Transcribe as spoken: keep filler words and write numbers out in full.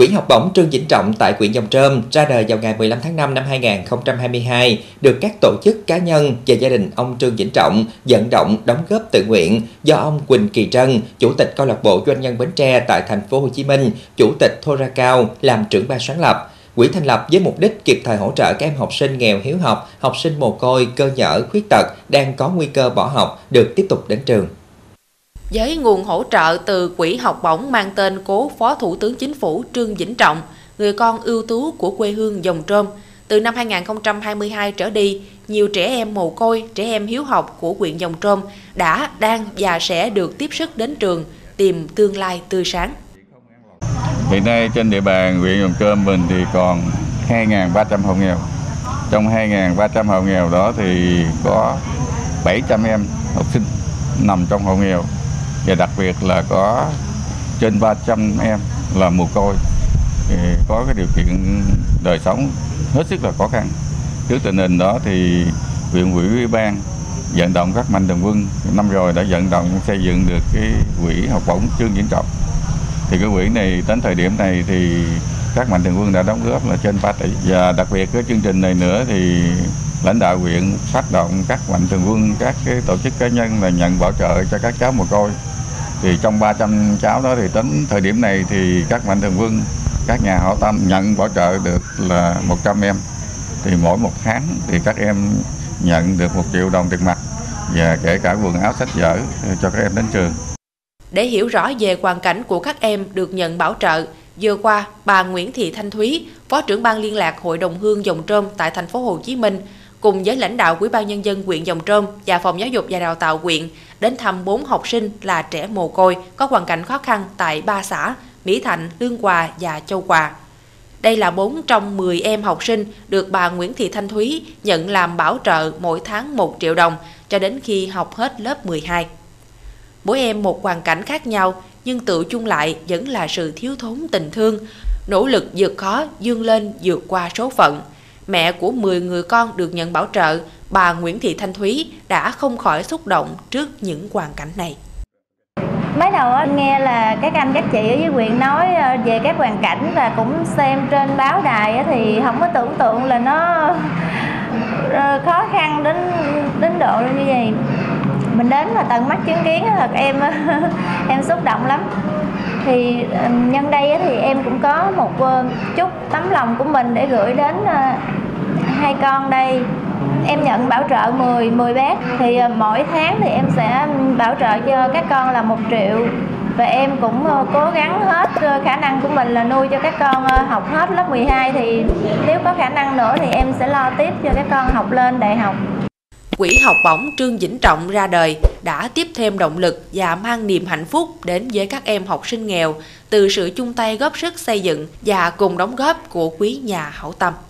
Quỹ học bổng Trương Vĩnh Trọng tại huyện Nhông Trơm ra đời vào ngày mười lăm tháng năm năm hai nghìn không trăm hai mươi hai, được các tổ chức, cá nhân và gia đình ông Trương Vĩnh Trọng vận động đóng góp tự nguyện do ông Quỳnh Kỳ Trân, Chủ tịch Câu lạc bộ Doanh nhân Bến Tre tại thành phố Hồ Chí Minh, Chủ tịch Thô Ra Cao làm trưởng ban sáng lập. Quỹ thành lập với mục đích kịp thời hỗ trợ các em học sinh nghèo hiếu học, học sinh mồ côi, cơ nhỡ, khuyết tật đang có nguy cơ bỏ học được tiếp tục đến trường. Với nguồn hỗ trợ từ Quỹ học bổng mang tên cố Phó Thủ tướng Chính phủ Trương Vĩnh Trọng, người con ưu tú của quê hương Giồng Trôm, từ năm hai nghìn không trăm hai mươi hai trở đi, nhiều trẻ em mồ côi, trẻ em hiếu học của huyện Giồng Trôm đã, đang và sẽ được tiếp sức đến trường tìm tương lai tươi sáng. Hiện nay trên địa bàn huyện Giồng Trôm mình thì còn hai nghìn ba trăm hộ nghèo. Trong hai nghìn ba trăm hộ nghèo đó thì có bảy trăm em học sinh nằm trong hộ nghèo. Và đặc biệt là có trên ba trăm em là mồ côi, có cái điều kiện đời sống hết sức là khó khăn. Trước tình hình đó thì huyện ủy ban vận động các mạnh thường quân năm rồi đã vận động xây dựng được cái quỹ học bổng Trương Vĩnh Trọng. Thì cái quỹ này đến thời điểm này thì các mạnh thường quân đã đóng góp là trên ba tỷ. Và đặc biệt cái chương trình này nữa thì lãnh đạo huyện phát động các mạnh thường quân, các cái tổ chức, cá nhân là nhận bảo trợ cho các cháu mồ côi. Thì trong ba trăm cháu đó thì đến thời điểm này thì các mạnh thường quân, các nhà hảo tâm nhận bảo trợ được là một trăm em. Thì mỗi một tháng thì các em nhận được một triệu đồng tiền mặt và kể cả quần áo, sách vở cho các em đến trường. Để hiểu rõ về hoàn cảnh của các em được nhận bảo trợ, vừa qua, bà Nguyễn Thị Thanh Thúy, Phó trưởng ban liên lạc Hội đồng Hương Giồng Trôm tại thành phố Hồ Chí Minh, cùng với lãnh đạo Ủy ban nhân dân huyện Giồng Trôm và Phòng Giáo dục và Đào tạo huyện đến thăm bốn học sinh là trẻ mồ côi có hoàn cảnh khó khăn tại ba xã Mỹ Thạnh, Lương Hòa và Châu Hòa. Đây là bốn trong mười em học sinh được bà Nguyễn Thị Thanh Thúy nhận làm bảo trợ mỗi tháng một triệu đồng cho đến khi học hết lớp mười hai. Mỗi em một hoàn cảnh khác nhau nhưng tự chung lại vẫn là sự thiếu thốn tình thương, nỗ lực vượt khó, vươn lên vượt qua số phận. Mẹ của mười người con được nhận bảo trợ, bà Nguyễn Thị Thanh Thúy đã không khỏi xúc động trước những hoàn cảnh này. Mới đầu anh nghe là các anh các chị ở dưới huyện nói về các hoàn cảnh và cũng xem trên báo đài thì không có tưởng tượng là nó khó khăn đến đến độ như vậy. Mình đến mà tận mắt chứng kiến thật em em xúc động lắm. Thì nhân đây thì em cũng có một chút tấm lòng của mình để gửi đến hai con đây. Em nhận bảo trợ mười bé thì mỗi tháng thì em sẽ bảo trợ cho các con là một triệu. Và em cũng cố gắng hết khả năng của mình là nuôi cho các con học hết lớp mười hai, thì nếu có khả năng nữa thì em sẽ lo tiếp cho các con học lên đại học. Quỹ học bổng Trương Vĩnh Trọng ra đời đã tiếp thêm động lực và mang niềm hạnh phúc đến với các em học sinh nghèo từ sự chung tay góp sức xây dựng và cùng đóng góp của quý nhà hảo tâm.